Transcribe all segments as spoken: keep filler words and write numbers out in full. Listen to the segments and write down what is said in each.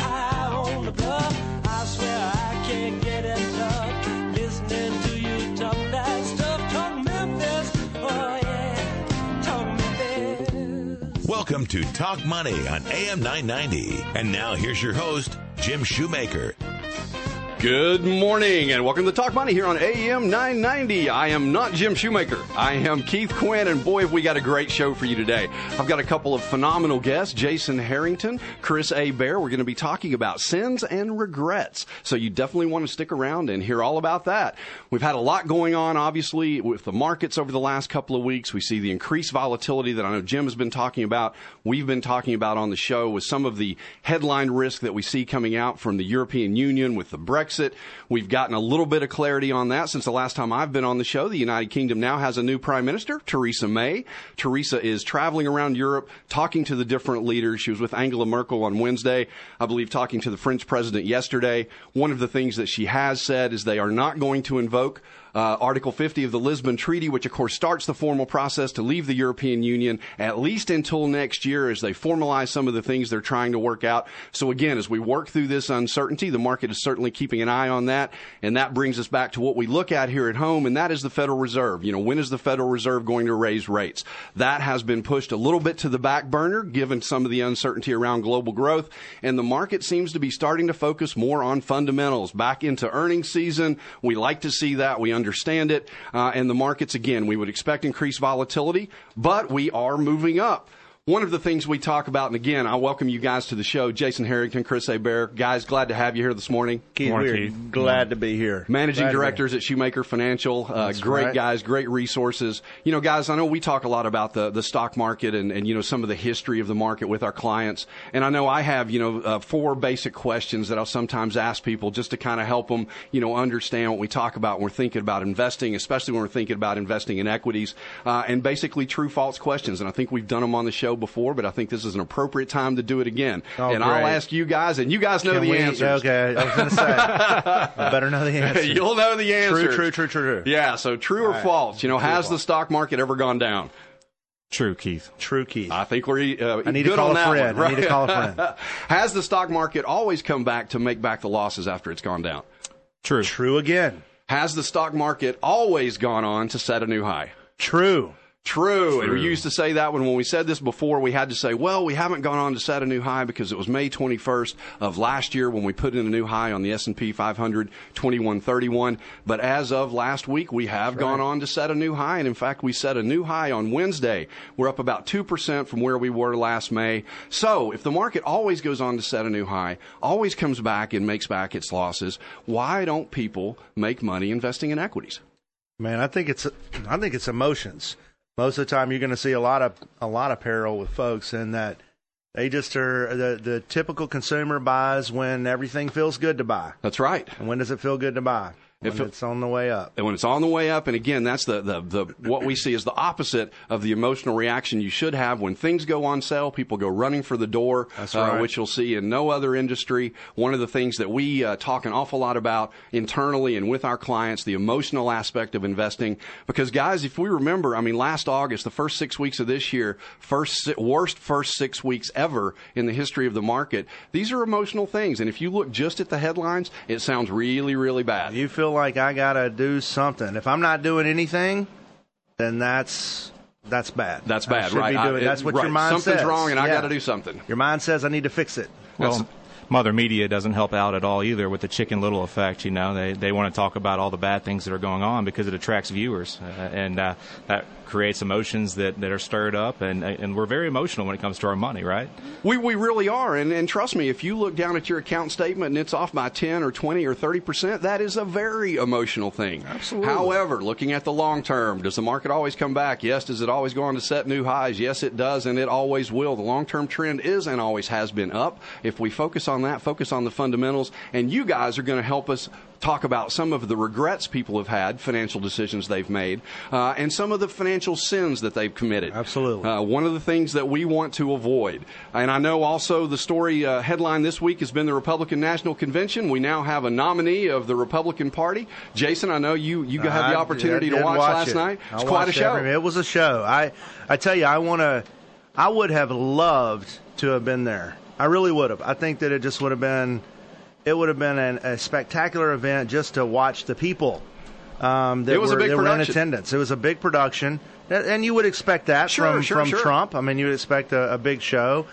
high on the bluff. I swear I can't get enough listening to you talk that stuff. Talk Memphis, oh yeah, talk Memphis. Welcome to Talk Money on A M nine ninety. And now here's your host, Jim Shoemaker. Good morning and welcome to Talk Money here on A M nine ninety. I am not Jim Shoemaker. I am Keith Quinn, and boy, have we got a great show for you today. I've got a couple of phenomenal guests, Jason Harrington, Chris Abair. We're going to be talking about sins and regrets, so you definitely want to stick around and hear all about that. We've had a lot going on, obviously, with the markets over the last couple of weeks. We see the increased volatility that I know Jim has been talking about, we've been talking about on the show, with some of the headline risk that we see coming out from the European Union with the Brexit. We've gotten a little bit of clarity on that since the last time I've been on the show. The United Kingdom now has a new prime minister, Theresa May. Theresa is traveling around Europe, talking to the different leaders. She was with Angela Merkel on Wednesday, I believe, talking to the French president yesterday. One of the things that she has said is they are not going to invoke Uh, Article fifty of the Lisbon Treaty, which, of course, starts the formal process to leave the European Union, at least until next year, as they formalize some of the things they're trying to work out. So, again, as we work through this uncertainty, the market is certainly keeping an eye on that. And that brings us back to what we look at here at home, and that is the Federal Reserve. You know, when is the Federal Reserve going to raise rates? That has been pushed a little bit to the back burner, given some of the uncertainty around global growth. And the market seems to be starting to focus more on fundamentals. Back into earnings season, we like to see that. We understand understand it, uh, and the markets, again, we would expect increased volatility, but we are moving up. One of the things we talk about, and again, I welcome you guys to the show, Jason Harrington, Chris Abair. Guys, glad to have you here this morning. Keith, morning, we're Keith. Glad to be here. Managing glad directors at Shoemaker Financial. Uh, great right. guys, great resources. You know, guys, I know we talk a lot about the, the stock market and, and, you know, some of the history of the market with our clients. And I know I have, you know, uh, four basic questions that I'll sometimes ask people just to kind of help them, you know, understand what we talk about when we're thinking about investing, especially when we're thinking about investing in equities, uh, and basically true, false questions. And I think we've done them on the show before, but I think this is an appropriate time to do it again. Oh, and great. I'll ask you guys, and you guys know Can the we, answers. Okay, I was going to say, I better know the answers. You'll know the answers. True, true, true, true, true. Yeah, so true All or right. false, you know, true has the stock market ever gone down? True, Keith. True, Keith. I think we're uh, I need good to call on that a friend. One, right? I need to call a friend. Has the stock market always come back to make back the losses after it's gone down? True. True again. Has the stock market always gone on to set a new high? True. True. True. And we used to say that when, when we said this before, we had to say, well, we haven't gone on to set a new high because it was May twenty-first of last year when we put in a new high on the S and P five hundred, twenty-one thirty-one. But as of last week, we have That's gone right. on to set a new high. And in fact, we set a new high on Wednesday. We're up about two percent from where we were last May. So if the market always goes on to set a new high, always comes back and makes back its losses, why don't people make money investing in equities? Man, I think it's, I think it's emotions. Most of the time, you're going to see a lot of a lot of peril with folks in that they just are the, the typical consumer buys when everything feels good to buy. That's right. And when does it feel good to buy? When if it, it's on the way up. And when it's on the way up, and again, that's the, the, the what we see is the opposite of the emotional reaction you should have when things go on sale. People go running for the door, that's right. uh, which you'll see in no other industry. One of the things that we uh, talk an awful lot about internally and with our clients, the emotional aspect of investing. Because, guys, if we remember, I mean, last August, the first six weeks of this year, first worst first six weeks ever in the history of the market. These are emotional things, and if you look just at the headlines, it sounds really, really bad. You feel like I gotta do something. If I'm not doing anything, then that's that's bad. That's bad, right? I, it, that's what right. your mind Something's says. Something's wrong, and yeah. I gotta do something. Your mind says I need to fix it. Well, that's, Mother Media doesn't help out at all either with the Chicken Little effect. You know, they they want to talk about all the bad things that are going on because it attracts viewers, uh, and uh, that creates emotions that, that are stirred up, and and we're very emotional when it comes to our money, right? We we really are, and, and trust me, if you look down at your account statement and it's off by ten or twenty or thirty percent, that is a very emotional thing. Absolutely. However, looking at the long term, does the market always come back? Yes. Does it always go on to set new highs? Yes, it does, and it always will. The long-term trend is and always has been up. If we focus on on that, focus on the fundamentals, and you guys are going to help us talk about some of the regrets people have had, financial decisions they've made, uh, and some of the financial sins that they've committed. Absolutely. Uh, one of the things that we want to avoid. And I know also the story uh, headline this week has been the Republican National Convention. We now have a nominee of the Republican Party. Jason, I know you, you had I, the opportunity to watch, watch last it. night. It's quite a show. It was a show. I, I tell you, I want to, I would have loved to have been there. I really would have. I think that it just would have been It would have been an, a spectacular event just to watch the people um, that, were, that were in attendance. It was a big production, and you would expect that sure, from, sure, from sure. Trump. I mean, you would expect a, a big show.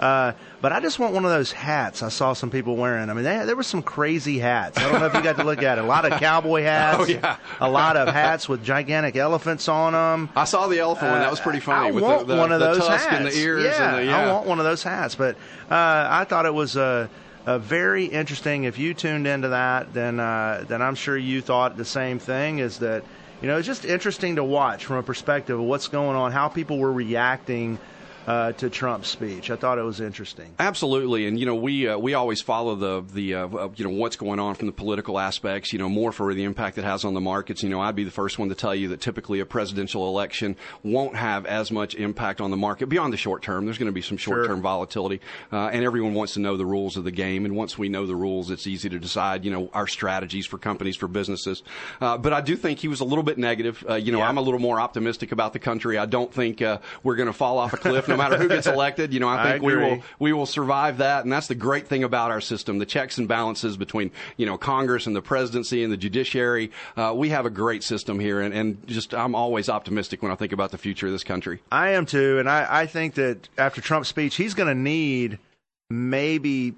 Uh, but I just want one of those hats I saw some people wearing. I mean, they, there were some crazy hats. I don't know if you got to look at it. A lot of cowboy hats. Oh, yeah. A lot of hats with gigantic elephants on them. I saw the elephant uh, one. That was pretty funny. I with want the, the, one of the those tusk hats. And the ears. Yeah, and the, yeah, I want one of those hats. But uh, I thought it was... Uh, Uh, very interesting. If you tuned into that, then uh, then I'm sure you thought the same thing, is that, you know, it's just interesting to watch from a perspective of what's going on, how people were reacting Uh, to Trump's speech. I thought it was interesting. Absolutely, and you know we uh, we always follow the the uh, you know what's going on from the political aspects. You know more for the impact it has on the markets. You know I'd be the first one to tell you that typically a presidential election won't have as much impact on the market beyond the short term. There's going to be some short term sure. volatility, uh, and everyone wants to know the rules of the game. And once we know the rules, it's easy to decide you know our strategies for companies, for businesses. Uh, but I do think he was a little bit negative. Uh, you know yeah. I'm a little more optimistic about the country. I don't think uh, we're going to fall off a cliff. No matter who gets elected, you know, I think I we will we will survive that. And that's the great thing about our system, the checks and balances between, you know, Congress and the presidency and the judiciary. Uh, we have a great system here. And, and just I'm always optimistic when I think about the future of this country. I am, too. And I, I think that after Trump's speech, he's going to need maybe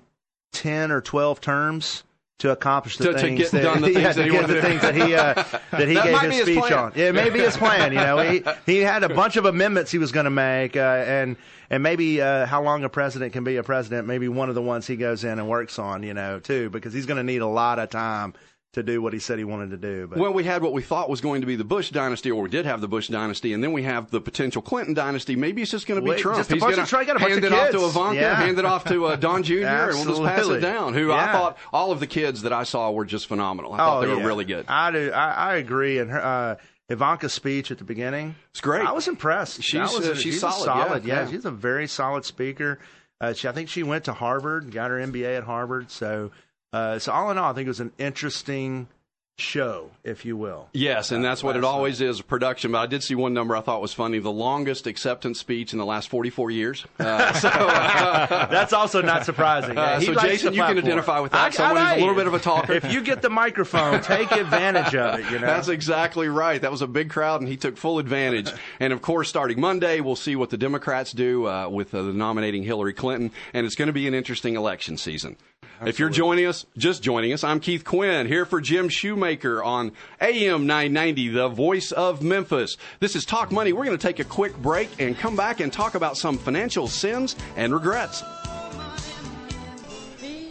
ten or twelve terms to accomplish the to, things to that, the things yeah, that he to get the do. things that he uh, that he that gave his, his speech plan. on. It may be his plan. You know, he he had a bunch of amendments he was going to make, uh, and and maybe uh, how long a president can be a president. Maybe one of the ones he goes in and works on. You know, too, because he's going to need a lot of time to do what he said he wanted to do. But. Well, we had what we thought was going to be the Bush dynasty, or we did have the Bush dynasty, and then we have the potential Clinton dynasty. Maybe it's just going to be Trump. He's going to hand, hand it off to Ivanka, yeah. hand it off to uh, Don Junior, and we'll just pass it down, who yeah. I thought all of the kids that I saw were just phenomenal. I thought oh, they were yeah. really good. I do. I, I agree. And her, uh, Ivanka's speech at the beginning. It's great. I was impressed. She's, was, uh, she's, she's solid. solid. Yeah, yeah. yeah, she's a very solid speaker. Uh, she, I think she went to Harvard, got her M B A at Harvard, so... Uh, so all in all, I think it was an interesting show, if you will. Yes, and that's what it always is, a production. But I did see one number I thought was funny, the longest acceptance speech in the last forty-four years. Uh, so uh, That's also not surprising. Uh, so, Jason, you can identify with that. I, Someone I, I, who's a little bit of a talker. If you get the microphone, take advantage of it. You know? That's exactly right. That was a big crowd, and he took full advantage. And, of course, starting Monday, we'll see what the Democrats do uh, with uh, nominating Hillary Clinton. And it's going to be an interesting election season. Absolutely. If you're joining us, just joining us, I'm Keith Quinn, here for Jim Shoemaker on A M nine ninety, the voice of Memphis. This is Talk Money. We're going to take a quick break and come back and talk about some financial sins and regrets.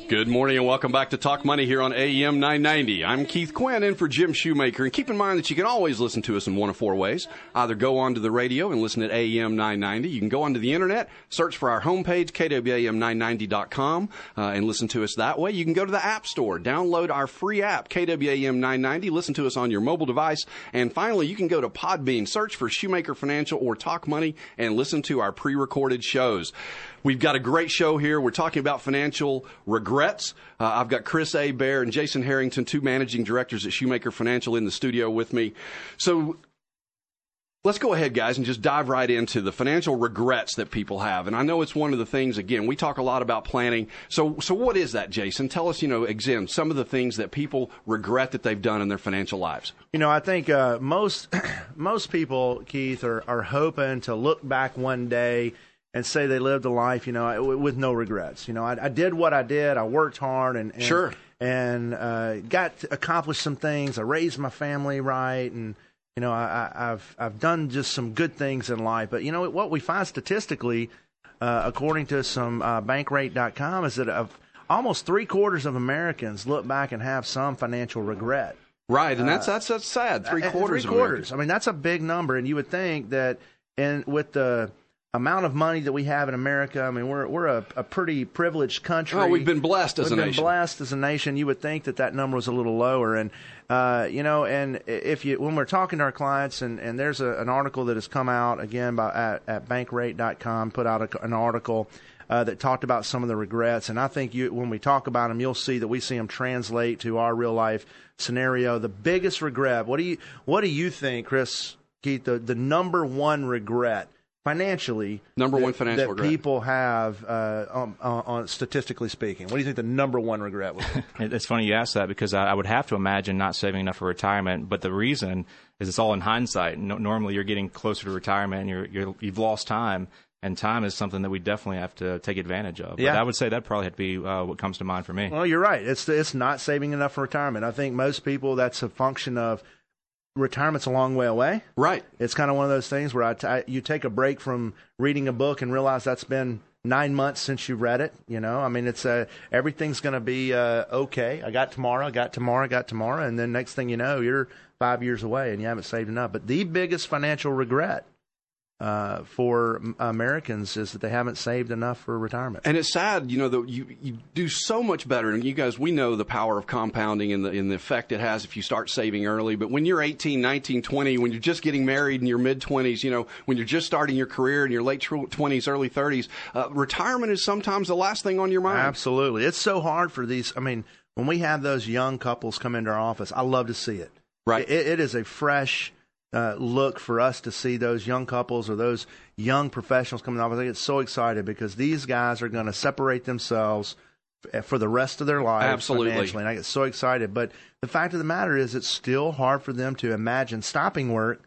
Good morning and welcome back to Talk Money here on A M nine ninety. I'm Keith Quinn in for Jim Shoemaker. And keep in mind that you can always listen to us in one of four ways. Either go onto the radio and listen at A M nine ninety. You can go onto the internet, search for our homepage, K W A M nine ninety dot com, uh, and listen to us that way. You can go to the App Store, download our free app, K W A M nine ninety, listen to us on your mobile device. And finally, you can go to Podbean, search for Shoemaker Financial or Talk Money, and listen to our pre-recorded shows. We've got a great show here. We're talking about financial regrets. Uh, I've got Chris Abair and Jason Harrington, two managing directors at Shoemaker Financial, in the studio with me. So let's go ahead, guys, and just dive right into the financial regrets that people have. And I know it's one of the things, again, we talk a lot about planning. So so what is that, Jason? Tell us, you know, again, some of the things that people regret that they've done in their financial lives. You know, I think uh, most most people, Keith, are, are hoping to look back one day and say they lived a life, you know, with no regrets. You know, I, I did what I did. I worked hard and and, sure. and uh, got to accomplish some things. I raised my family right, and you know, I, I've I've done just some good things in life. But you know, what we find statistically, uh, according to some uh, Bankrate dot com, is that of almost three quarters of Americans look back and have some financial regret. Right, and that's uh, that's that's sad. Three quarters. Three quarters. Of Americans. I mean, that's a big number, and you would think that, and with the amount of money that we have in America. I mean, we're we're a, a pretty privileged country. Oh, we've been blessed as we've a nation. We've been blessed as a nation. You would think that that number was a little lower. And, uh, you know, and if you when we're talking to our clients, and, and there's a, an article that has come out, again, by at, at Bankrate dot com, put out a, an article uh, that talked about some of the regrets. And I think you, when we talk about them, you'll see that we see them translate to our real-life scenario. The biggest regret, what do you, what do you think, Chris, Keith, the, the number one regret financially, number one financial regret that people have, uh, on, on statistically speaking? What do you think the number one regret was? It's funny you ask that, because I, I would have to imagine not saving enough for retirement. But the reason is it's all in hindsight. No, normally, you're getting closer to retirement, and you're, you're you've lost time, and time is something that we definitely have to take advantage of. But yeah, I would say that probably had to be uh, what comes to mind for me. Well, you're right. It's it's not saving enough for retirement. I think most people, that's a function of retirement's a long way away. Right. It's kind of one of those things where I t- I, you take a break from reading a book and realize that's been nine months since you read it. You know, I mean, it's a, everything's going to be uh, okay. I got tomorrow, I got tomorrow, I got tomorrow. And then next thing you know, you're five years away and you haven't saved enough. But the biggest financial regret uh, for Americans is that they haven't saved enough for retirement. And it's sad, you know, that you, you do so much better. And you guys, we know the power of compounding and the, and the effect it has if you start saving early. But when you're eighteen, nineteen, twenty, when you're just getting married in your mid-twenties, you know, when you're just starting your career in your late twenties, early thirties, uh, retirement is sometimes the last thing on your mind. Absolutely. It's so hard for these. I mean, when we have those young couples come into our office, I love to see it. Right. It, it is a fresh Uh, look for us to see those young couples or those young professionals coming up. I get so excited because these guys are going to separate themselves f- for the rest of their lives. Absolutely. Financially, and I get so excited. But the fact of the matter is, it's still hard for them to imagine stopping work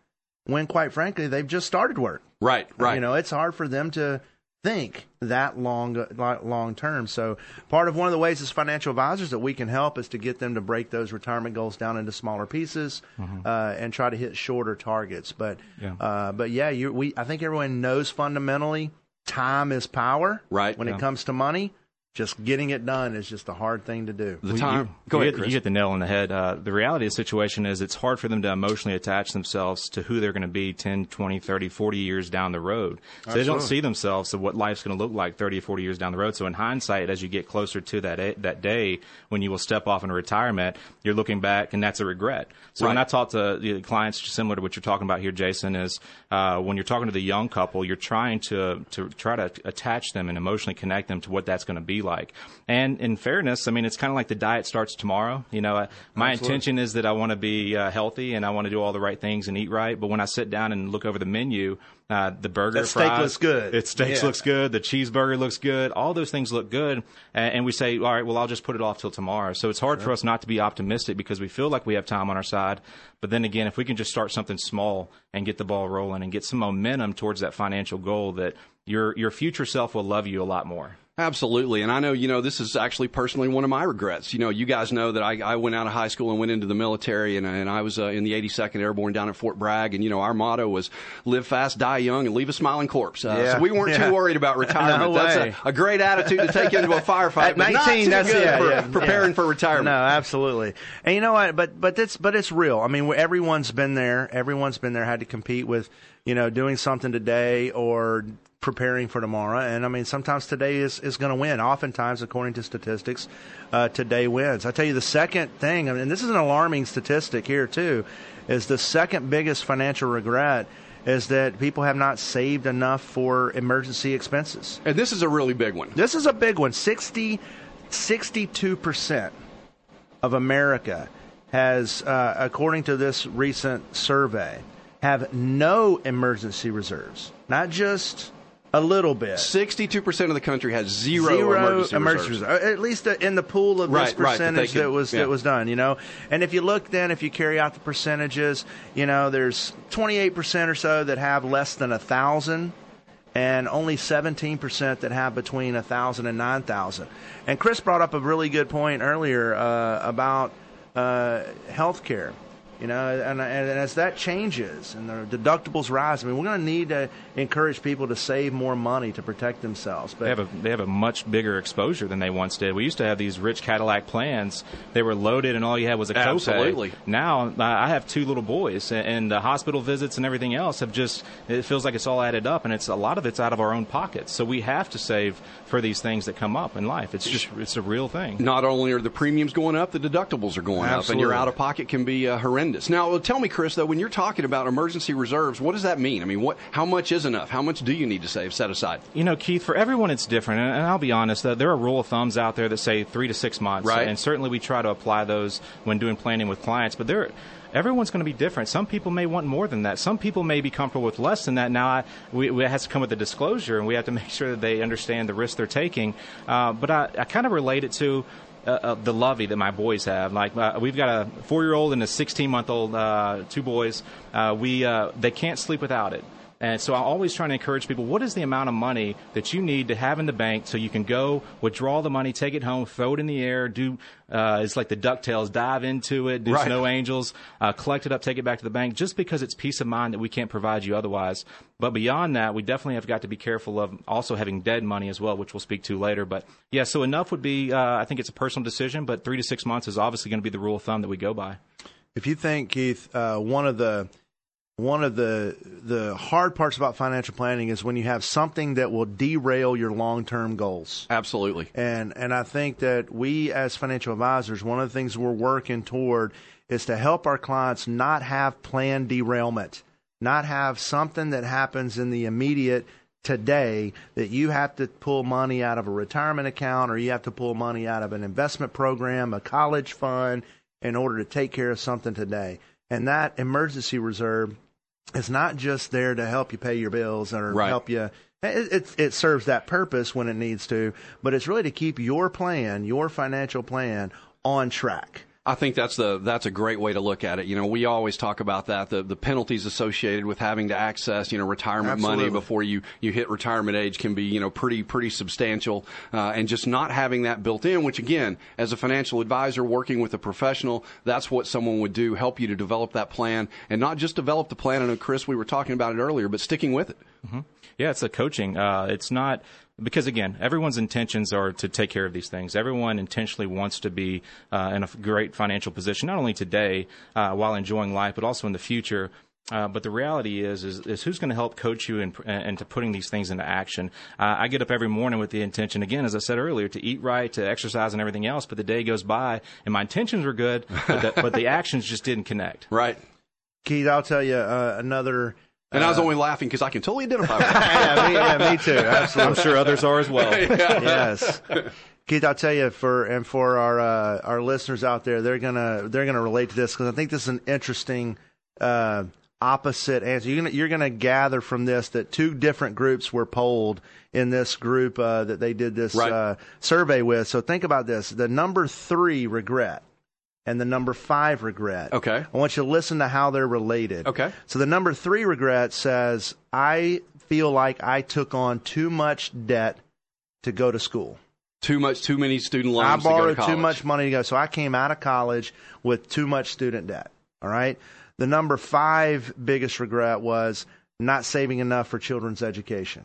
when, quite frankly, they've just started work. Right, right. You know, it's hard for them to think that long, long term. So part of one of the ways as financial advisors that we can help is to get them to break those retirement goals down into smaller pieces, mm-hmm. uh, and try to hit shorter targets. But yeah, uh, but yeah, you, we I think everyone knows fundamentally time is power. Right. When yeah. it comes to money, just getting it done is just a hard thing to do. The well, time. You, Go you ahead, hit, Chris. You hit the nail on the head. Uh, the reality of the situation is it's hard for them to emotionally attach themselves to who they're going to be ten, twenty, thirty, forty years down the road. So Absolutely. They don't see themselves to what life's going to look like thirty or forty years down the road. So in hindsight, as you get closer to that that day when you will step off into retirement, you're looking back, and that's a regret. So right. when I talk to the clients, similar to what you're talking about here, Jason, is uh, when you're talking to the young couple, you're trying to, to try to attach them and emotionally connect them to what that's going to be like. And in fairness, I mean, it's kind of like the diet starts tomorrow. You know, my Absolutely. Intention is that I want to be uh, healthy and I want to do all the right things and eat right. But when I sit down and look over the menu, uh, the burger, that fries, steak looks good. It steaks yeah. looks good. The cheeseburger looks good. All those things look good. And, and we say, all right, well, I'll just put it off till tomorrow. So it's hard sure. for us not to be optimistic because we feel like we have time on our side. But then again, if we can just start something small and get the ball rolling and get some momentum towards that financial goal, that your your future self will love you a lot more. Absolutely. And I know, you know, this is actually personally one of my regrets. You know, you guys know that I, I went out of high school and went into the military, and, and I was uh, in the eighty-second Airborne down at Fort Bragg. And, you know, our motto was live fast, die young, and leave a smiling corpse. Uh, yeah. So we weren't yeah. too worried about retirement. No that's a, a great attitude to take into a firefight. At nineteen, not too that's good yeah, for yeah, preparing yeah. for retirement. No, absolutely. And you know what? But, but, it's, but it's real. I mean, everyone's been there. Everyone's been there, had to compete with, you know, doing something today or preparing for tomorrow. And I mean, sometimes today is, is going to win. Oftentimes, according to statistics, uh, today wins. I tell you the second thing, I mean, and this is an alarming statistic here too, is the second biggest financial regret is that people have not saved enough for emergency expenses. And this is a really big one. This is a big one. sixty, sixty-two percent of America has, uh, according to this recent survey, have no emergency reserves, not just a little bit. sixty-two percent of the country has zero, zero emergency, emergency reserves. reserves. At least in the pool of right, this percentage right, that, could, that was yeah. that was done, you know. And if you look then, if you carry out the percentages, you know, there's twenty-eight percent or so that have less than one thousand and only seventeen percent that have between one thousand and nine thousand. And Chris brought up a really good point earlier uh, about uh, health care. You know, and, and as that changes and the deductibles rise, I mean, we're going to need to encourage people to save more money to protect themselves. But they have a they have a much bigger exposure than they once did. We used to have these rich Cadillac plans; they were loaded, and all you had was a copay. Absolutely. Now I have two little boys, and, and the hospital visits and everything else have just it feels like it's all added up, and it's a lot of it's out of our own pockets. So we have to save for these things that come up in life. It's just it's a real thing. Not only are the premiums going up, the deductibles are going Absolutely. Up, and your out of pocket can be uh, horrendous. Now, tell me, Chris, though, when you're talking about emergency reserves, what does that mean? I mean, what, how much is enough? How much do you need to save, set aside? You know, Keith, for everyone it's different, and, and I'll be honest, uh, there are rule of thumbs out there that say three to six months, right. And certainly we try to apply those when doing planning with clients, but there everyone's going to be different. Some people may want more than that. Some people may be comfortable with less than that. Now, I, we, we, it has to come with a disclosure, and we have to make sure that they understand the risk they're taking, uh, but I, I kind of relate it to Uh, uh, the lovey that my boys have. Like uh, we've got a four-year-old and a sixteen-month-old, uh, two boys. Uh, we uh, they can't sleep without it. And so I'm always trying to encourage people, what is the amount of money that you need to have in the bank so you can go withdraw the money, take it home, throw it in the air, do uh, it's like the DuckTales, dive into it, do right. snow angels, uh, collect it up, take it back to the bank, just because it's peace of mind that we can't provide you otherwise. But beyond that, we definitely have got to be careful of also having dead money as well, which we'll speak to later. But, yeah, so enough would be, uh, I think it's a personal decision, but three to six months is obviously going to be the rule of thumb that we go by. If you think, Keith, uh, one of the – One of the the hard parts about financial planning is when you have something that will derail your long-term goals. Absolutely. And and I think that we as financial advisors, one of the things we're working toward is to help our clients not have planned derailment, not have something that happens in the immediate today that you have to pull money out of a retirement account or you have to pull money out of an investment program, a college fund, in order to take care of something today. And that emergency reserve, it's not just there to help you pay your bills or right. help you. It, it, it serves that purpose when it needs to, but it's really to keep your plan, your financial plan, on track. I think that's the that's a great way to look at it. You know, we always talk about that, the, the penalties associated with having to access, you know, retirement Absolutely. Money before you, you hit retirement age can be, you know, pretty, pretty substantial. Uh, and just not having that built in, which, again, as a financial advisor working with a professional, that's what someone would do, help you to develop that plan and not just develop the plan. I know, Chris, we were talking about it earlier, but sticking with it. Mm-hmm. Yeah, it's a coaching. Uh, it's not. Because, again, everyone's intentions are to take care of these things. Everyone intentionally wants to be uh, in a great financial position, not only today uh, while enjoying life, but also in the future. Uh, but the reality is, is, is who's going to help coach you in, into putting these things into action? Uh, I get up every morning with the intention, again, as I said earlier, to eat right, to exercise and everything else. But the day goes by, and my intentions were good, but the, but the actions just didn't connect. Right. Keith, I'll tell you uh, another And uh, I was only laughing because I can totally identify with that. yeah, me, yeah, me too. Absolutely. I'm sure others are as well. yeah. Yes, Keith, I'll tell you for and for our uh, our listeners out there, they're gonna they're gonna relate to this because I think this is an interesting uh, opposite answer. You're gonna, you're gonna gather from this that two different groups were polled in this group uh, that they did this right. uh, survey with. So think about this: the number three regret. And the number five regret. Okay. I want you to listen to how they're related. Okay. So the number three regret says, I feel like I took on too much debt to go to school. Too much, too many student loans to go to college. I borrowed too much money to go. So I came out of college with too much student debt. All right. The number five biggest regret was not saving enough for children's education.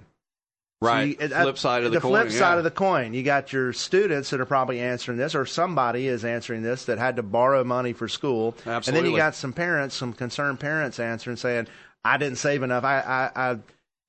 Right. So you, flip side of the, the coin. The flip yeah. side of the coin. You got your students that are probably answering this, or somebody is answering this that had to borrow money for school. Absolutely. And then you got some parents, some concerned parents answering saying, I didn't save enough. I, I, I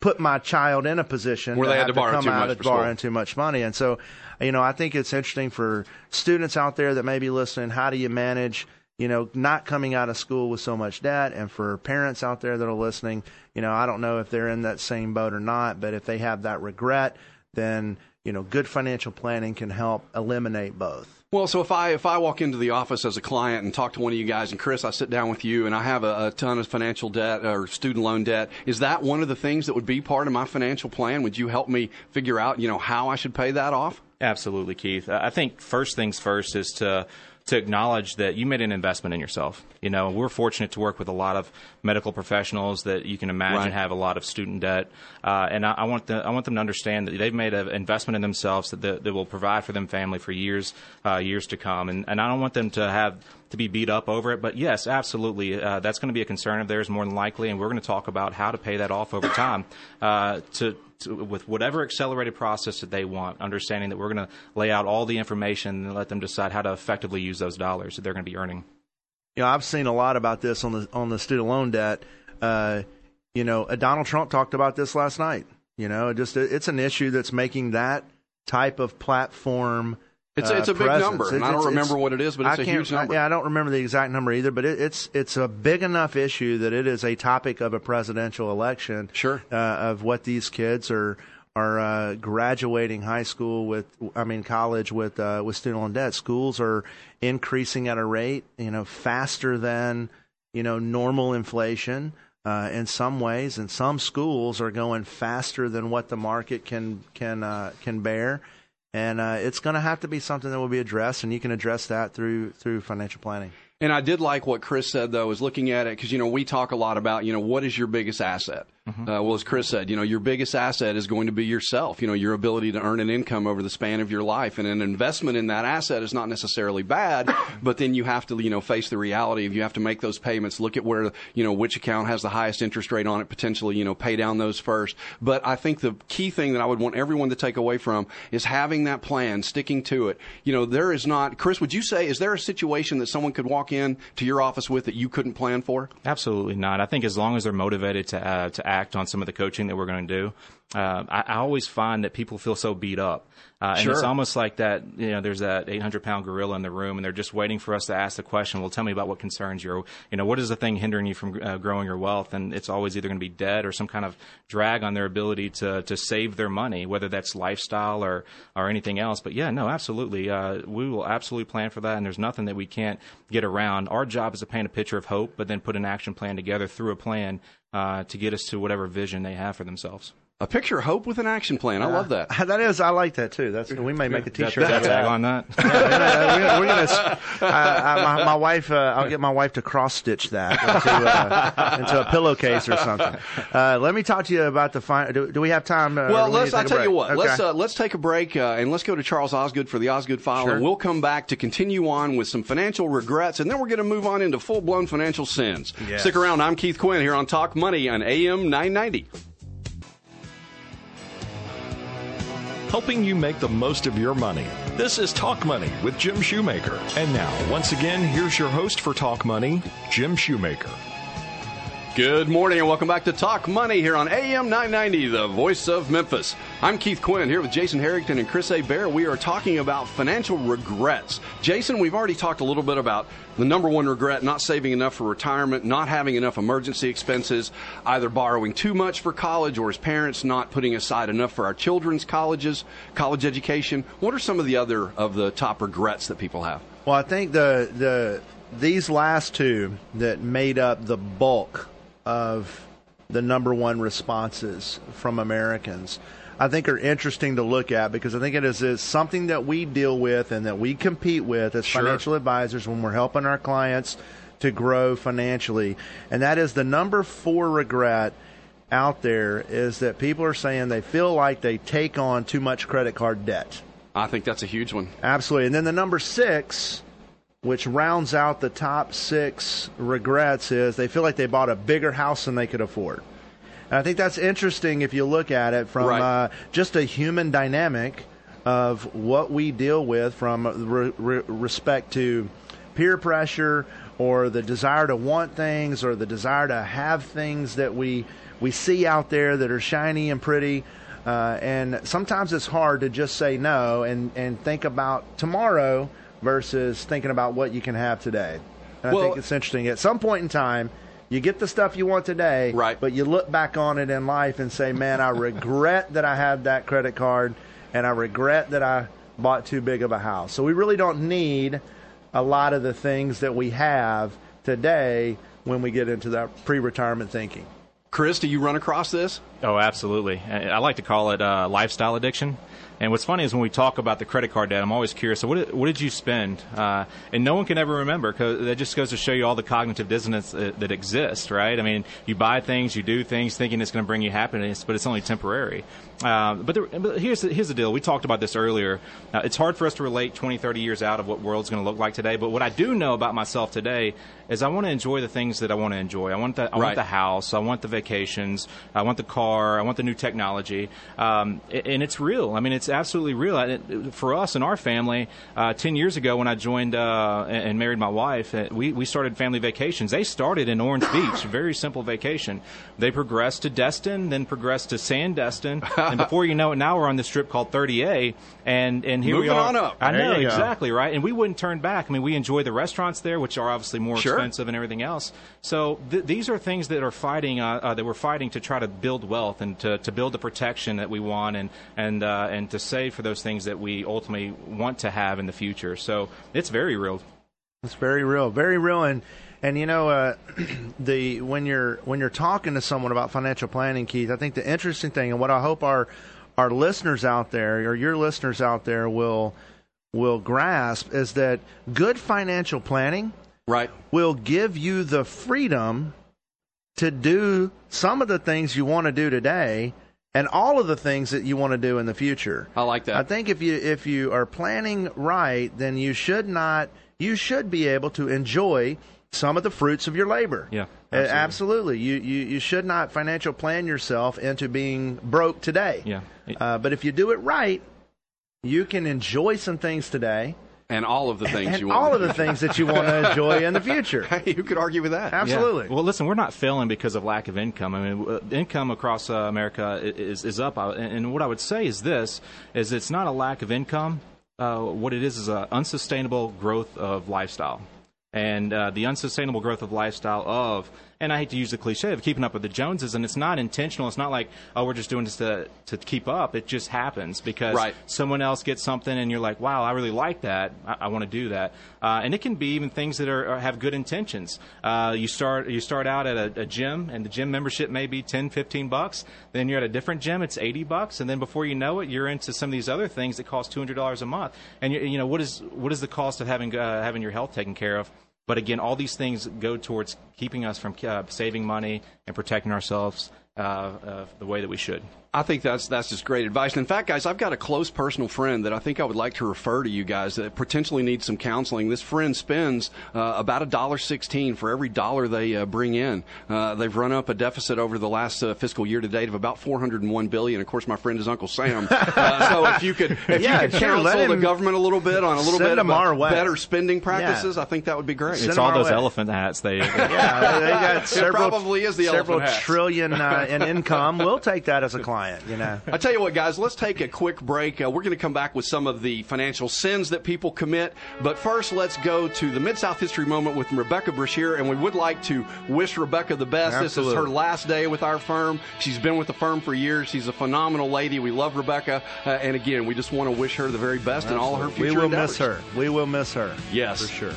put my child in a position where they had to, to borrow come too out much for borrowing school. Too much money. And so, you know, I think it's interesting for students out there that may be listening, how do you manage, you know, not coming out of school with so much debt? And for parents out there that are listening, you know, I don't know if they're in that same boat or not, but if they have that regret, then, you know, good financial planning can help eliminate both. Well, so if I if I walk into the office as a client and talk to one of you guys, and Chris, I sit down with you, and I have a, a ton of financial debt or student loan debt, is that one of the things that would be part of my financial plan? Would you help me figure out, you know, how I should pay that off? Absolutely, Keith. I think first things first is to to acknowledge that you made an investment in yourself. You know, we're fortunate to work with a lot of medical professionals that you can imagine right. have a lot of student debt. Uh, and I, I want the, I want them to understand that they've made an investment in themselves that, the, that will provide for them family for years, uh, years to come. And, and I don't want them to have to be beat up over it. But yes, absolutely, uh, that's going to be a concern of theirs more than likely, and we're going to talk about how to pay that off over time uh, to, to with whatever accelerated process that they want, understanding that we're going to lay out all the information and let them decide how to effectively use those dollars that they're going to be earning. You know, I've seen a lot about this on the on the student loan debt. Uh, you know, Donald Trump talked about this last night. You know, just it's an issue that's making that type of platform. It's, uh, it's a big presence. number, and I don't remember what it is, but it's a huge number. I, yeah, I don't remember the exact number either, but it, it's it's a big enough issue that it is a topic of a presidential election. Sure, uh, of what these kids are are uh, graduating high school with, I mean college with uh, with student loan debt. Schools are increasing at a rate, you know, faster than you know normal inflation. Uh, in some ways, and some schools are going faster than what the market can can uh, can bear, and uh, it's going to have to be something that will be addressed, and you can address that through through financial planning. And I did like what Chris said, though, is looking at it because, you know, we talk a lot about, you know, what is your biggest asset? Mm-hmm. Uh, well, as Chris said, you know, your biggest asset is going to be yourself, you know, your ability to earn an income over the span of your life. And an investment in that asset is not necessarily bad, but then you have to, you know, face the reality of you have to make those payments, look at where, you know, which account has the highest interest rate on it, potentially, you know, pay down those first. But I think the key thing that I would want everyone to take away from is having that plan, sticking to it. You know, there is not, Chris, would you say, is there a situation that someone could walk in to your office with that you couldn't plan for? Absolutely not. I think as long as they're motivated to uh, to act on some of the coaching that we're going to do, uh, I, I always find that people feel so beat up. Uh, and sure. It's almost like that, you know, there's that eight hundred pound gorilla in the room, and they're just waiting for us to ask the question, well, tell me about what concerns you. Or, you know, what is the thing hindering you from uh, growing your wealth? And it's always either going to be debt or some kind of drag on their ability to, to save their money, whether that's lifestyle or, or anything else. But, yeah, no, absolutely. Uh, we will absolutely plan for that, and there's nothing that we can't get around. Our job is to paint a picture of hope, but then put an action plan together through a plan uh, to get us to whatever vision they have for themselves. A picture of hope with an action plan. I uh, love that. That is, I like that too. That's we may make a T-shirt that, that, that. on that. Yeah, we're, we're, we're gonna, uh, I, my, my wife, uh, I'll get my wife to cross stitch that into, uh, into a pillowcase or something. Uh, let me talk to you about the fine. Do, do we have time? Uh, well, let's. I tell you what. Okay. Let's uh, let's take a break uh, and let's go to Charles Osgood for the Osgood File, sure. And we'll come back to continue on with some financial regrets, and then we're going to move on into full blown financial sins. Yes. Stick around. I'm Keith Quinn here on Talk Money on A M nine ninety. Helping you make the most of your money. This is Talk Money with Jim Shoemaker. And now, once again, here's your host for Talk Money, Jim Shoemaker. Good morning and welcome back to Talk Money here on A M nine ninety, the voice of Memphis. I'm Keith Quinn here with Jason Harrington and Chris Abair. We are talking about financial regrets. Jason, we've already talked a little bit about the number one regret, not saving enough for retirement, not having enough emergency expenses, either borrowing too much for college or as parents not putting aside enough for our children's colleges, college education. What are some of the other of the top regrets that people have? Well, I think the the these last two that made up the bulk of the number one responses from Americans, I think are interesting to look at because I think it is, is something that we deal with and that we compete with as sure. financial advisors when we're helping our clients to grow financially. And that is the number four regret out there is that people are saying they feel like they take on too much credit card debt. I think that's a huge one. Absolutely. And then the number six, which rounds out the top six regrets, is they feel like they bought a bigger house than they could afford. And I think that's interesting if you look at it from right. uh, just a human dynamic of what we deal with from re- re- respect to peer pressure or the desire to want things or the desire to have things that we we see out there that are shiny and pretty. Uh, and sometimes it's hard to just say no and, and think about tomorrow versus thinking about what you can have today. And well, I think it's interesting. At some point in time, you get the stuff you want today, right. but you look back on it in life and say, man, I regret that I had that credit card, and I regret that I bought too big of a house. So we really don't need a lot of the things that we have today when we get into that pre-retirement thinking. Chris, do you run across this? Oh, absolutely. I like to call it uh, lifestyle addiction. And what's funny is when we talk about the credit card debt, I'm always curious, so what did, what did you spend? Uh, and no one can ever remember, because that just goes to show you all the cognitive dissonance that, that exists, right? I mean, you buy things, you do things thinking it's going to bring you happiness, but it's only temporary. Uh, but, there, but here's, here's the deal. We talked about this earlier. Uh, it's hard for us to relate twenty, thirty years out of what world's going to look like today. But what I do know about myself today is I want to enjoy the things that I want to enjoy. I want the, I right. want the house. I want the vacations. I want the car. I want the new technology. Um, and it's real. I mean, it's absolutely real. For us and our family, uh, ten years ago when I joined uh, and married my wife, we, we started family vacations. They started in Orange Beach, very simple vacation. They progressed to Destin, then progressed to Sandestin. And before you know it, now we're on this strip called thirty A, and, and here Moving we are. Moving on up. I know, exactly, right? And we wouldn't turn back. I mean, we enjoy the restaurants there, which are obviously more sure. expensive and everything else. So th- these are things that are fighting, uh, uh, that we're fighting to try to build wealth and to, to build the protection that we want and, and, uh, and to save for those things that we ultimately want to have in the future. So it's very real. It's very real, very real. And, and you know, uh, the when you're when you're talking to someone about financial planning, Keith, I think the interesting thing, and what I hope our our listeners out there, or your listeners out there, will will grasp, is that good financial planning right. will give you the freedom to do some of the things you want to do today, and all of the things that you want to do in the future. I like that. I think if you if you are planning right, then you should not you should be able to enjoy some of the fruits of your labor. Yeah, absolutely. absolutely. You, you you should not financial plan yourself into being broke today. Yeah, uh, but if you do it right, you can enjoy some things today. And all of the things and you want all to of the things that you want to enjoy in the future. You could argue with that. Absolutely. Yeah. Well, listen, we're not failing because of lack of income. I mean, income across uh, America is is up. And what I would say is this: is it's not a lack of income. Uh, what it is is an unsustainable growth of lifestyle. And uh, the unsustainable growth of lifestyle of, and I hate to use the cliche of keeping up with the Joneses, and it's not intentional. It's not like, oh, we're just doing this to to keep up. It just happens because right. someone else gets something, and you're like, wow, I really like that. I, I want to do that. Uh, and it can be even things that are, are have good intentions. Uh, you start you start out at a, a gym, and the gym membership may be ten, fifteen bucks. Then you're at a different gym, it's eighty bucks, and then before you know it, you're into some of these other things that cost two hundred dollars a month. And you, you know what is what is the cost of having uh, having your health taken care of? But again, all these things go towards keeping us from uh, saving money and protecting ourselves uh, uh, the way that we should. I think that's that's just great advice. And in fact, guys, I've got a close personal friend that I think I would like to refer to you guys that potentially needs some counseling. This friend spends uh, about one dollar sixteen for every dollar they uh, bring in. Uh, they've run up a deficit over the last uh, fiscal year to date of about four hundred one billion dollars. Of course, my friend is Uncle Sam. Uh, so if you could, if yeah, you could sure, counsel the government a little bit on a little bit about better spending practices, yeah. I think that would be great. Send it's all those way. elephant hats. They, they yeah, they got several, it probably is the several trillion uh, in income. We'll take that as a client. You know. I tell you what, guys, let's take a quick break. Uh, we're going to come back with some of the financial sins that people commit. But first, let's go to the Mid-South History Moment with Rebecca Brashear, and we would like to wish Rebecca the best. Absolutely. This is her last day with our firm. She's been with the firm for years. She's a phenomenal lady. We love Rebecca. Uh, and again, we just want to wish her the very best Absolutely. in all her future We will endeavors. miss her. We will miss her. Yes. For sure.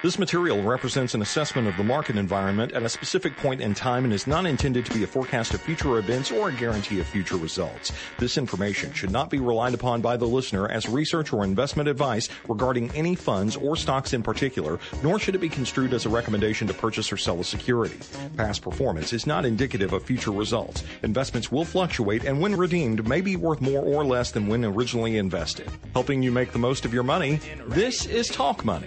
This material represents an assessment of the market environment at a specific point in time and is not intended to be a forecast of future events or a guarantee of future results. This information should not be relied upon by the listener as research or investment advice regarding any funds or stocks in particular, nor should it be construed as a recommendation to purchase or sell a security. Past performance is not indicative of future results. Investments will fluctuate and when redeemed may be worth more or less than when originally invested. Helping you make the most of your money, this is Talk Money.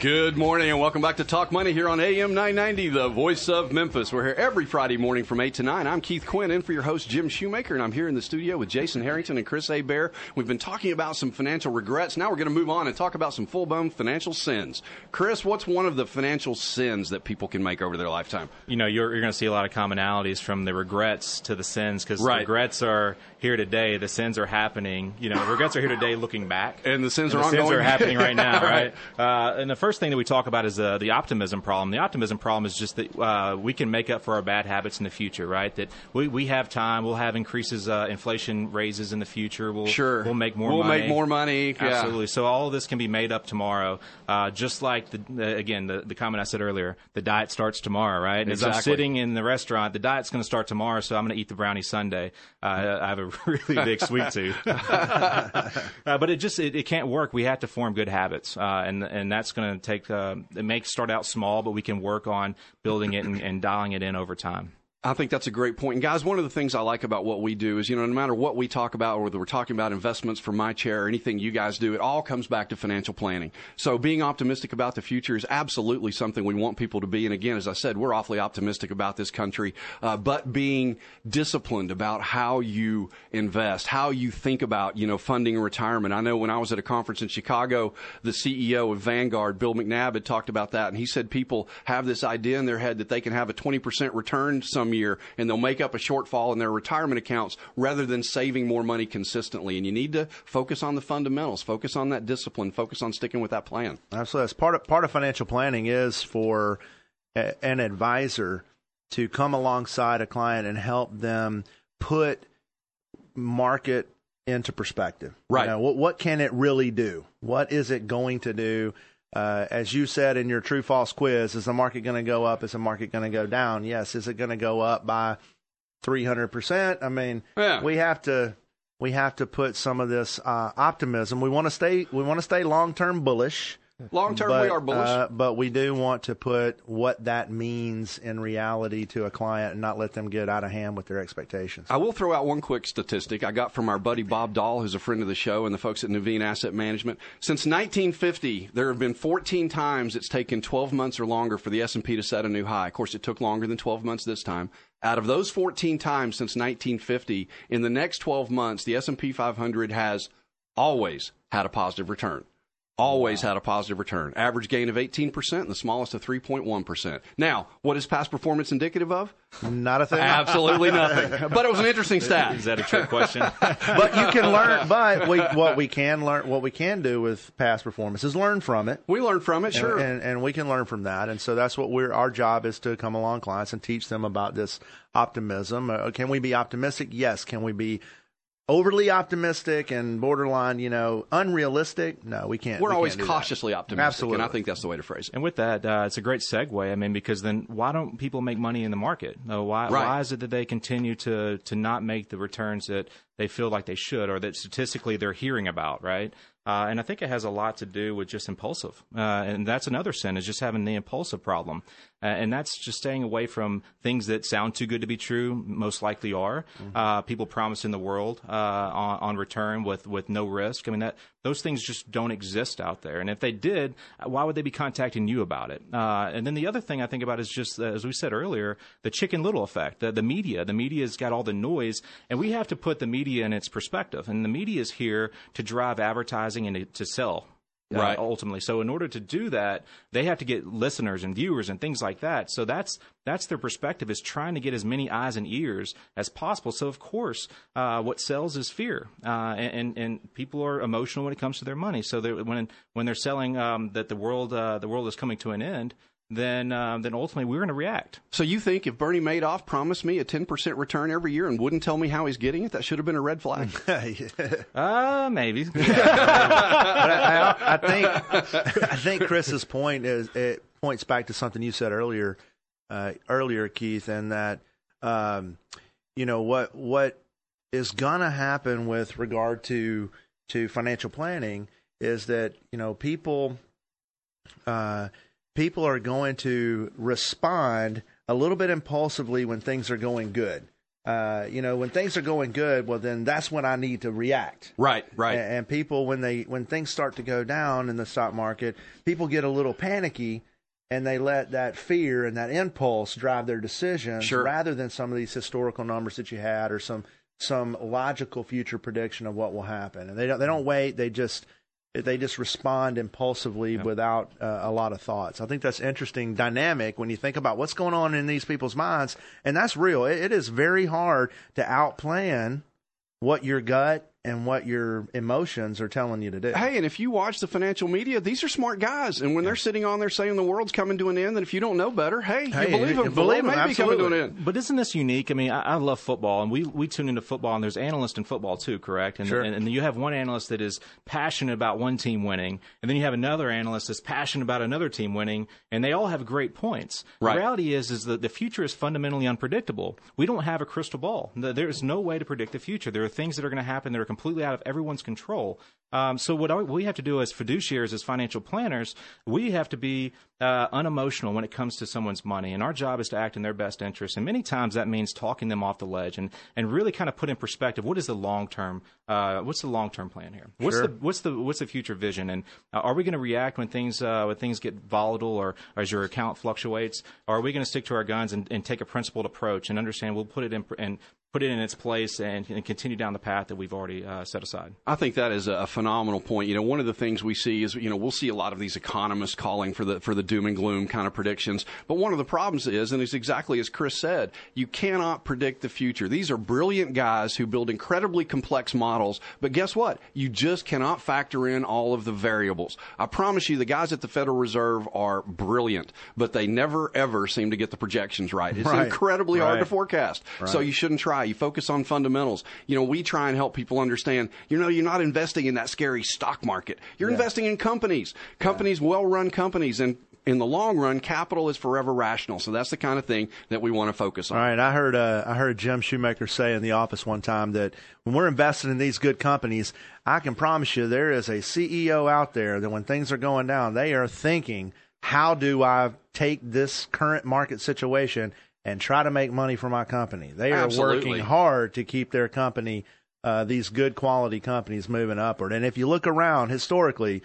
Good morning and welcome back to Talk Money here on A M nine ninety, the voice of Memphis. We're here every Friday morning from eight to nine. I'm Keith Quinn, in for your host, Jim Shoemaker, and I'm here in the studio with Jason Harrington and Chris Abair. We've been talking about some financial regrets. Now we're going to move on and talk about some full-blown financial sins. Chris, what's one of the financial sins that people can make over their lifetime? You know, you're, you're going to see a lot of commonalities from the regrets to the sins, because right. regrets are here today. The sins are happening. You know, regrets are here today looking back. And the sins and are the ongoing. The sins are happening right now, right? right. Uh, and the first first thing that we talk about is uh, the optimism problem. The optimism problem is just that uh, we can make up for our bad habits in the future, right? That we, we have time. We'll have increases, uh, inflation raises in the future. We'll, sure. We'll make more we'll money. We'll make more money. Absolutely. Yeah. So all of this can be made up tomorrow. Uh, just like, the, the, again, the, the comment I said earlier, the diet starts tomorrow, right? Exactly. As I'm sitting in the restaurant, the diet's going to start tomorrow, so I'm going to eat the brownie sundae. Uh, I have a really big sweet tooth. uh, but it just it, it can't work. We have to form good habits, uh, and and that's going to take uh, it may start out small, but we can work on building it and, and dialing it in over time. I think that's a great point. And guys, one of the things I like about what we do is, you know, no matter what we talk about, or whether we're talking about investments for my chair or anything you guys do, it all comes back to financial planning. So being optimistic about the future is absolutely something we want people to be. And again, as I said, we're awfully optimistic about this country, uh, but being disciplined about how you invest, how you think about, you know, funding retirement. I know when I was at a conference in Chicago, the C E O of Vanguard, Bill McNabb, had talked about that. And he said people have this idea in their head that they can have a twenty percent return some year, and they'll make up a shortfall in their retirement accounts rather than saving more money consistently. And you need to focus on the fundamentals, focus on that discipline, focus on sticking with that plan. Absolutely. That's part of, part of financial planning is for a, an advisor to come alongside a client and help them put market into perspective. Right. You know, what, what can it really do? What is it going to do? Uh, as you said in your true false quiz, is the market going to go up? Is the market going to go down? Yes. Is it going to go up by three hundred percent? I mean, yeah. we have to, we have to put some of this, uh, optimism. We want to stay, we want to stay long-term bullish. Long-term, but, we are bullish. Uh, but we do want to put what that means in reality to a client and not let them get out of hand with their expectations. I will throw out one quick statistic I got from our buddy Bob Dahl, who's a friend of the show, and the folks at Nuveen Asset Management. Since nineteen fifty, there have been fourteen times it's taken twelve months or longer for the S and P to set a new high. Of course, it took longer than twelve months this time. Out of those fourteen times since nineteen fifty, in the next twelve months, the S and P five hundred has always had a positive return. Always wow. had a positive return. Average gain of eighteen percent and the smallest of three point one percent. Now, what is past performance indicative of? Not a thing. Absolutely nothing. But it was an interesting stat. Is that a trick question? But you can learn, but we, what we can learn, what we can do with past performance is learn from it. We learn from it, sure. And, and, and we can learn from that. And so that's what we're, our job is to come along clients and teach them about this optimism. Uh, can we be optimistic? Yes. Can we be overly optimistic and borderline, you know, unrealistic? No, we can't. We're we always can't cautiously that. optimistic. Absolutely. And I think that's the way to phrase it. And with that, uh, it's a great segue. I mean, because then why don't people make money in the market? Uh, why, right. why is it that they continue to, to not make the returns that they feel like they should, or that statistically they're hearing about, right? Uh, and I think it has a lot to do with just impulsive. Uh, and that's another sin, is just having the impulsive problem. Uh, and that's just staying away from things that sound too good to be true, most likely are. Mm-hmm. Uh, people promising the world uh, on, on return with, with no risk. I mean, that those things just don't exist out there. And if they did, why would they be contacting you about it? Uh, and then the other thing I think about is just, uh, as we said earlier, the Chicken Little effect, the, the media. The media's got all the noise, and we have to put the media in its perspective. And the media is here to drive advertising and to sell, uh, right. ultimately. So in order to do that, they have to get listeners and viewers and things like that. So that's that's their perspective, is trying to get as many eyes and ears as possible. So, of course, uh, what sells is fear. Uh, and, and people are emotional when it comes to their money. So when when they're selling um, that the world uh, the world is coming to an end, then uh, then ultimately we're going to react. So you think if Bernie Madoff promised me a ten percent return every year and wouldn't tell me how he's getting it, that should have been a red flag? uh, maybe. but I, I, I think I think Chris's point is, it points back to something you said earlier, uh, earlier, Keith, and that um, you know what what is going to happen with regard to to financial planning is that you know people. Uh, People are going to respond a little bit impulsively when things are going good. Uh, you know, when things are going good, well, then that's when I need to react. Right, right. And, and people, when they when things start to go down in the stock market, people get a little panicky, and they let that fear and that impulse drive their decisions, sure. rather than some of these historical numbers that you had, or some some logical future prediction of what will happen. And they don't they don't wait. They just They just respond impulsively yep. without uh, a lot of thoughts. I think that's interesting dynamic when you think about what's going on in these people's minds. And that's real. It, it is very hard to outplan what your gut and what your emotions are telling you to do. Hey, and if you watch the financial media, these are smart guys. And when yeah. they're sitting on there saying the world's coming to an end, and if you don't know better, hey, hey you believe them. You believe the them, may absolutely. Be coming to an end. But isn't this unique? I mean, I, I love football, and we, we tune into football, and there's analysts in football too, correct? And, sure. and, and you have one analyst that is passionate about one team winning, and then you have another analyst that's passionate about another team winning, and they all have great points. Right. The reality is, is that the future is fundamentally unpredictable. We don't have a crystal ball. There is no way to predict the future. There are things that are going to happen that are completely out of everyone's control. Um, so what, I, what we have to do as fiduciaries, as financial planners, we have to be uh, unemotional when it comes to someone's money. And our job is to act in their best interest. And many times that means talking them off the ledge and, and really kind of put in perspective, what is the long-term uh, what's the long-term plan here? What's sure. the what's the what's the future vision? And uh, are we going to react when things uh, when things get volatile or, or as your account fluctuates? Or are we going to stick to our guns and, and take a principled approach and understand we'll put it in and put it in its place and, and continue down the path that we've already uh, set aside? I think that is a phenomenal point. You know, one of the things we see is, you know, we'll see a lot of these economists calling for the for the doom and gloom kind of predictions. But one of the problems is, and it's exactly as Chris said, you cannot predict the future. These are brilliant guys who build incredibly complex models. But guess what? You just cannot factor in all of the variables. I promise you, the guys at the Federal Reserve are brilliant, but they never, ever seem to get the projections right. It's right. incredibly right. hard to forecast. Right. So you shouldn't try. You focus on fundamentals. You know, we try and help people understand, you know, you're not investing in that scary stock market. You're yeah. investing in companies, companies, yeah. well-run companies. And in the long run, capital is forever rational. So that's the kind of thing that we want to focus on. All right. I heard uh, I heard Jim Shoemaker say in the office one time that when we're investing in these good companies, I can promise you there is a C E O out there that when things are going down, they are thinking, how do I take this current market situation and try to make money for my company? They are Absolutely. working hard to keep their company, uh, these good quality companies, moving upward. And if you look around historically,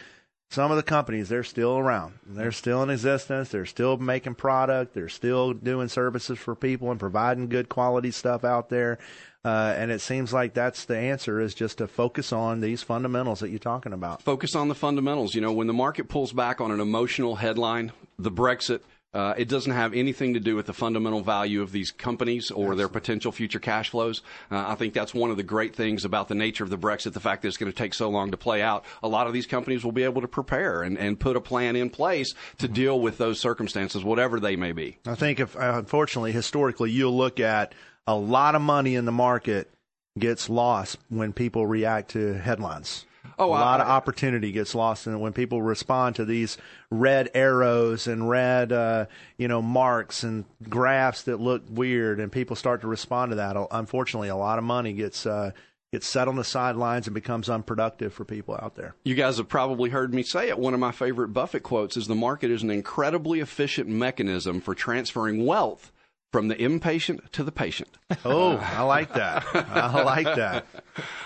some of the companies, they're still around. They're still in existence. They're still making product. They're still doing services for people and providing good quality stuff out there. Uh, and it seems like that's the answer, is just to focus on these fundamentals that you're talking about. Focus on the fundamentals. You know, when the market pulls back on an emotional headline, the Brexit, Uh, it doesn't have anything to do with the fundamental value of these companies or their potential future cash flows. Uh, I think that's one of the great things about the nature of the Brexit, the fact that it's going to take so long to play out. A lot of these companies will be able to prepare and, and put a plan in place to deal with those circumstances, whatever they may be. I think, if, uh, unfortunately, historically, you'll look at a lot of money in the market gets lost when people react to headlines. Oh, a lot I, of opportunity gets lost, and when people respond to these red arrows and red, uh, you know, marks and graphs that look weird, and people start to respond to that, unfortunately, a lot of money gets uh, gets set on the sidelines and becomes unproductive for people out there. You guys have probably heard me say it. One of my favorite Buffett quotes is, "The market is an incredibly efficient mechanism for transferring wealth from the impatient to the patient." Oh, I like that. I like that.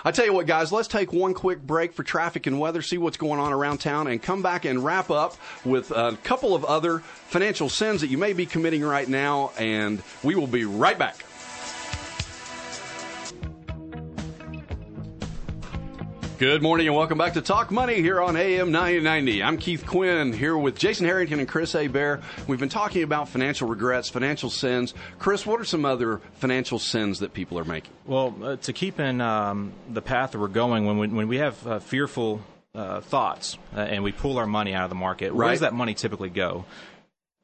I tell you what, guys, let's take one quick break for traffic and weather, see what's going on around town, and come back and wrap up with a couple of other financial sins that you may be committing right now, and we will be right back. Good morning and welcome back to Talk Money here on A M nine ninety. I'm Keith Quinn here with Jason Harrington and Chris Abair. We've been talking about financial regrets, financial sins. Chris, what are some other financial sins that people are making? Well, uh, to keep in um, the path that we're going, when we, when we have uh, fearful uh, thoughts uh, and we pull our money out of the market, where right. does that money typically go?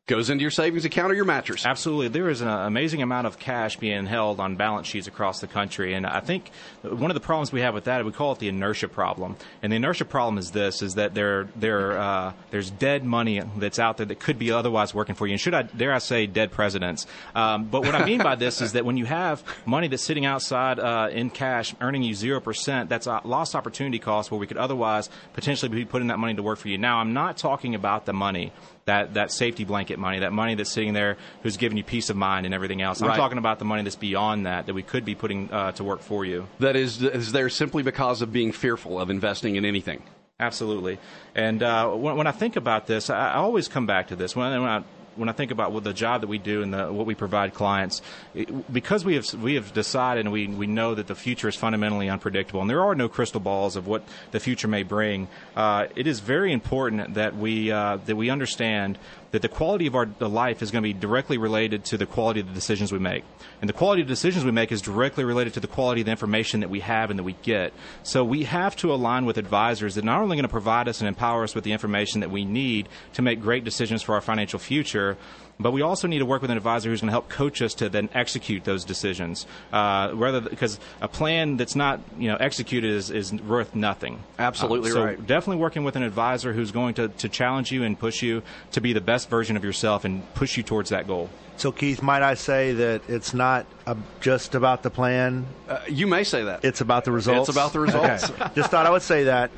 Goes into your savings account or your mattress. Absolutely. There is an amazing amount of cash being held on balance sheets across the country. And I think one of the problems we have with that, we call it the inertia problem. And the inertia problem is this, is that there, there, uh, there's dead money that's out there that could be otherwise working for you. And should I, dare I say, dead presidents. Um, but what I mean by this is that when you have money that's sitting outside uh, in cash, earning you zero percent, that's a lost opportunity cost where we could otherwise potentially be putting that money to work for you. Now, I'm not talking about the money. That, that safety blanket money, that money that's sitting there who's giving you peace of mind and everything else. I'm right. talking about the money that's beyond that, that we could be putting uh, to work for you. That is, is there simply because of being fearful of investing in anything. Absolutely. And uh, when, when I think about this, I, I always come back to this. When I, when I When I think about what the job that we do and the, what we provide clients, it, because we have we have decided and we, we know that the future is fundamentally unpredictable and there are no crystal balls of what the future may bring, uh, it is very important that we uh, that we understand that the quality of our life is going to be directly related to the quality of the decisions we make. And the quality of the decisions we make is directly related to the quality of the information that we have and that we get. So we have to align with advisors that are not only going to provide us and empower us with the information that we need to make great decisions for our financial future, but we also need to work with an advisor who's going to help coach us to then execute those decisions, uh, rather because a plan that's not, you know, executed is, is worth nothing. Absolutely uh, so right. So definitely working with an advisor who's going to, to challenge you and push you to be the best version of yourself and push you towards that goal. So, Keith, might I say that it's not uh, just about the plan? Uh, you may say that. It's about the results. It's about the results. Okay. Just thought I would say that.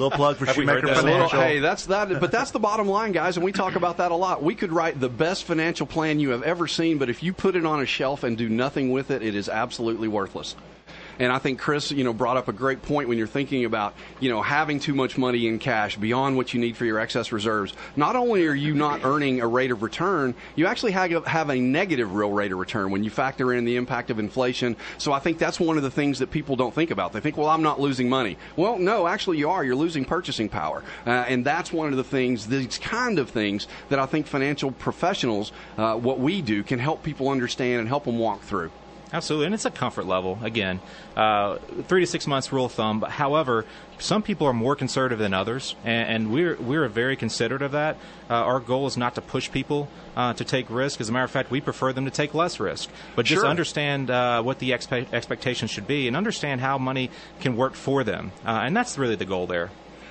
Little plug for Shoemaker Financial. Hey, that's that. But that's the bottom line, guys, and we talk about that a lot. We could write the best financial plan you have ever seen, but if you put it on a shelf and do nothing with it, it is absolutely worthless. And I think Chris, you know, brought up a great point when you're thinking about, you know, having too much money in cash beyond what you need for your excess reserves. Not only are you not earning a rate of return, you actually have a negative real rate of return when you factor in the impact of inflation. So I think that's one of the things that people don't think about. They think, well, I'm not losing money. Well, no, actually you are. You're losing purchasing power. Uh, and that's one of the things, these kind of things that I think financial professionals, uh, what we do, can help people understand and help them walk through. Absolutely, and it's a comfort level. Again, uh, three to six months rule of thumb. But however, some people are more conservative than others, and, and we're we're very considerate of that. Uh, our goal is not to push people uh, to take risk. As a matter of fact, we prefer them to take less risk. But just sure. understand uh, what the expe- expectations should be, and understand how money can work for them. Uh, and that's really the goal there.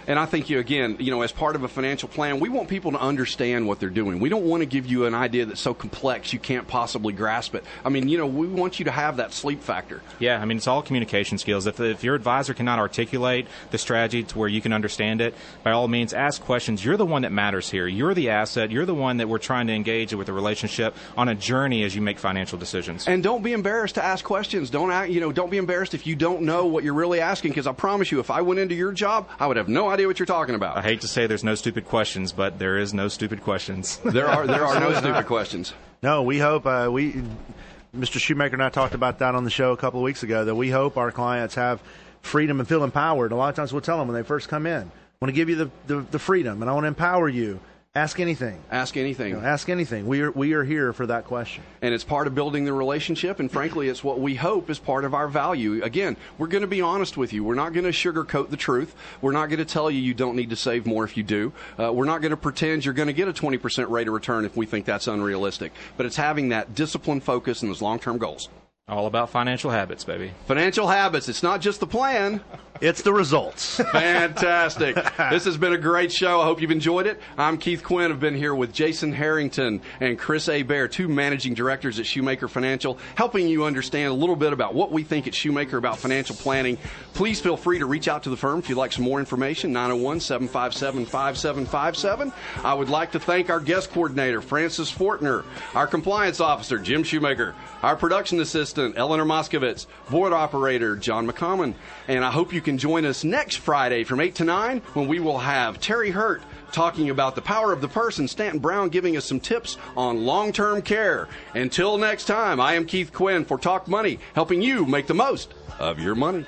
And I think, you again, you know, as part of a financial plan, we want people to understand what they're doing. We don't want to give you an idea that's so complex you can't possibly grasp it. I mean, you know, we want you to have that sleep factor. Yeah, I mean, it's all communication skills. If, if your advisor cannot articulate the strategy to where you can understand it, by all means, ask questions. You're the one that matters here. You're the asset. You're the one that we're trying to engage with a relationship on a journey as you make financial decisions. And don't be embarrassed to ask questions. Don't act, you know, don't be embarrassed if you don't know what you're really asking, because I promise you, if I went into your job, I would have no idea what you're talking about. I hate to say there's no stupid questions, but there is no stupid questions. There are there are no stupid questions. No, we hope uh, we, Mister Shoemaker and I talked about that on the show a couple of weeks ago, that we hope our clients have freedom and feel empowered. A lot of times we'll tell them when they first come in, I want to give you the, the, the freedom and I want to empower you. Ask anything. Ask anything. You know, ask anything. We are we are here for that question. And it's part of building the relationship, and frankly, it's what we hope is part of our value. Again, we're going to be honest with you. We're not going to sugarcoat the truth. We're not going to tell you you don't need to save more if you do. Uh, we're not going to pretend you're going to get a twenty percent rate of return if we think that's unrealistic. But it's having that disciplined focus and those long-term goals. All about financial habits, baby. Financial habits. It's not just the plan. It's the results. Fantastic. This has been a great show. I hope you've enjoyed it. I'm Keith Quinn. I've been here with Jason Harrington and Chris Abair, two managing directors at Shoemaker Financial, helping you understand a little bit about what we think at Shoemaker about financial planning. Please feel free to reach out to the firm if you'd like some more information, nine oh one, seven five seven, five seven five seven. I would like to thank our guest coordinator, Francis Fortner, our compliance officer, Jim Shoemaker, our production assistant, Eleanor Moskowitz, board operator John McCommon. And I hope you can join us next Friday from eight to nine when we will have Terry Hurt talking about the power of the person, Stanton Brown giving us some tips on long-term care. Until next time, I am Keith Quinn for Talk Money, helping you make the most of your money.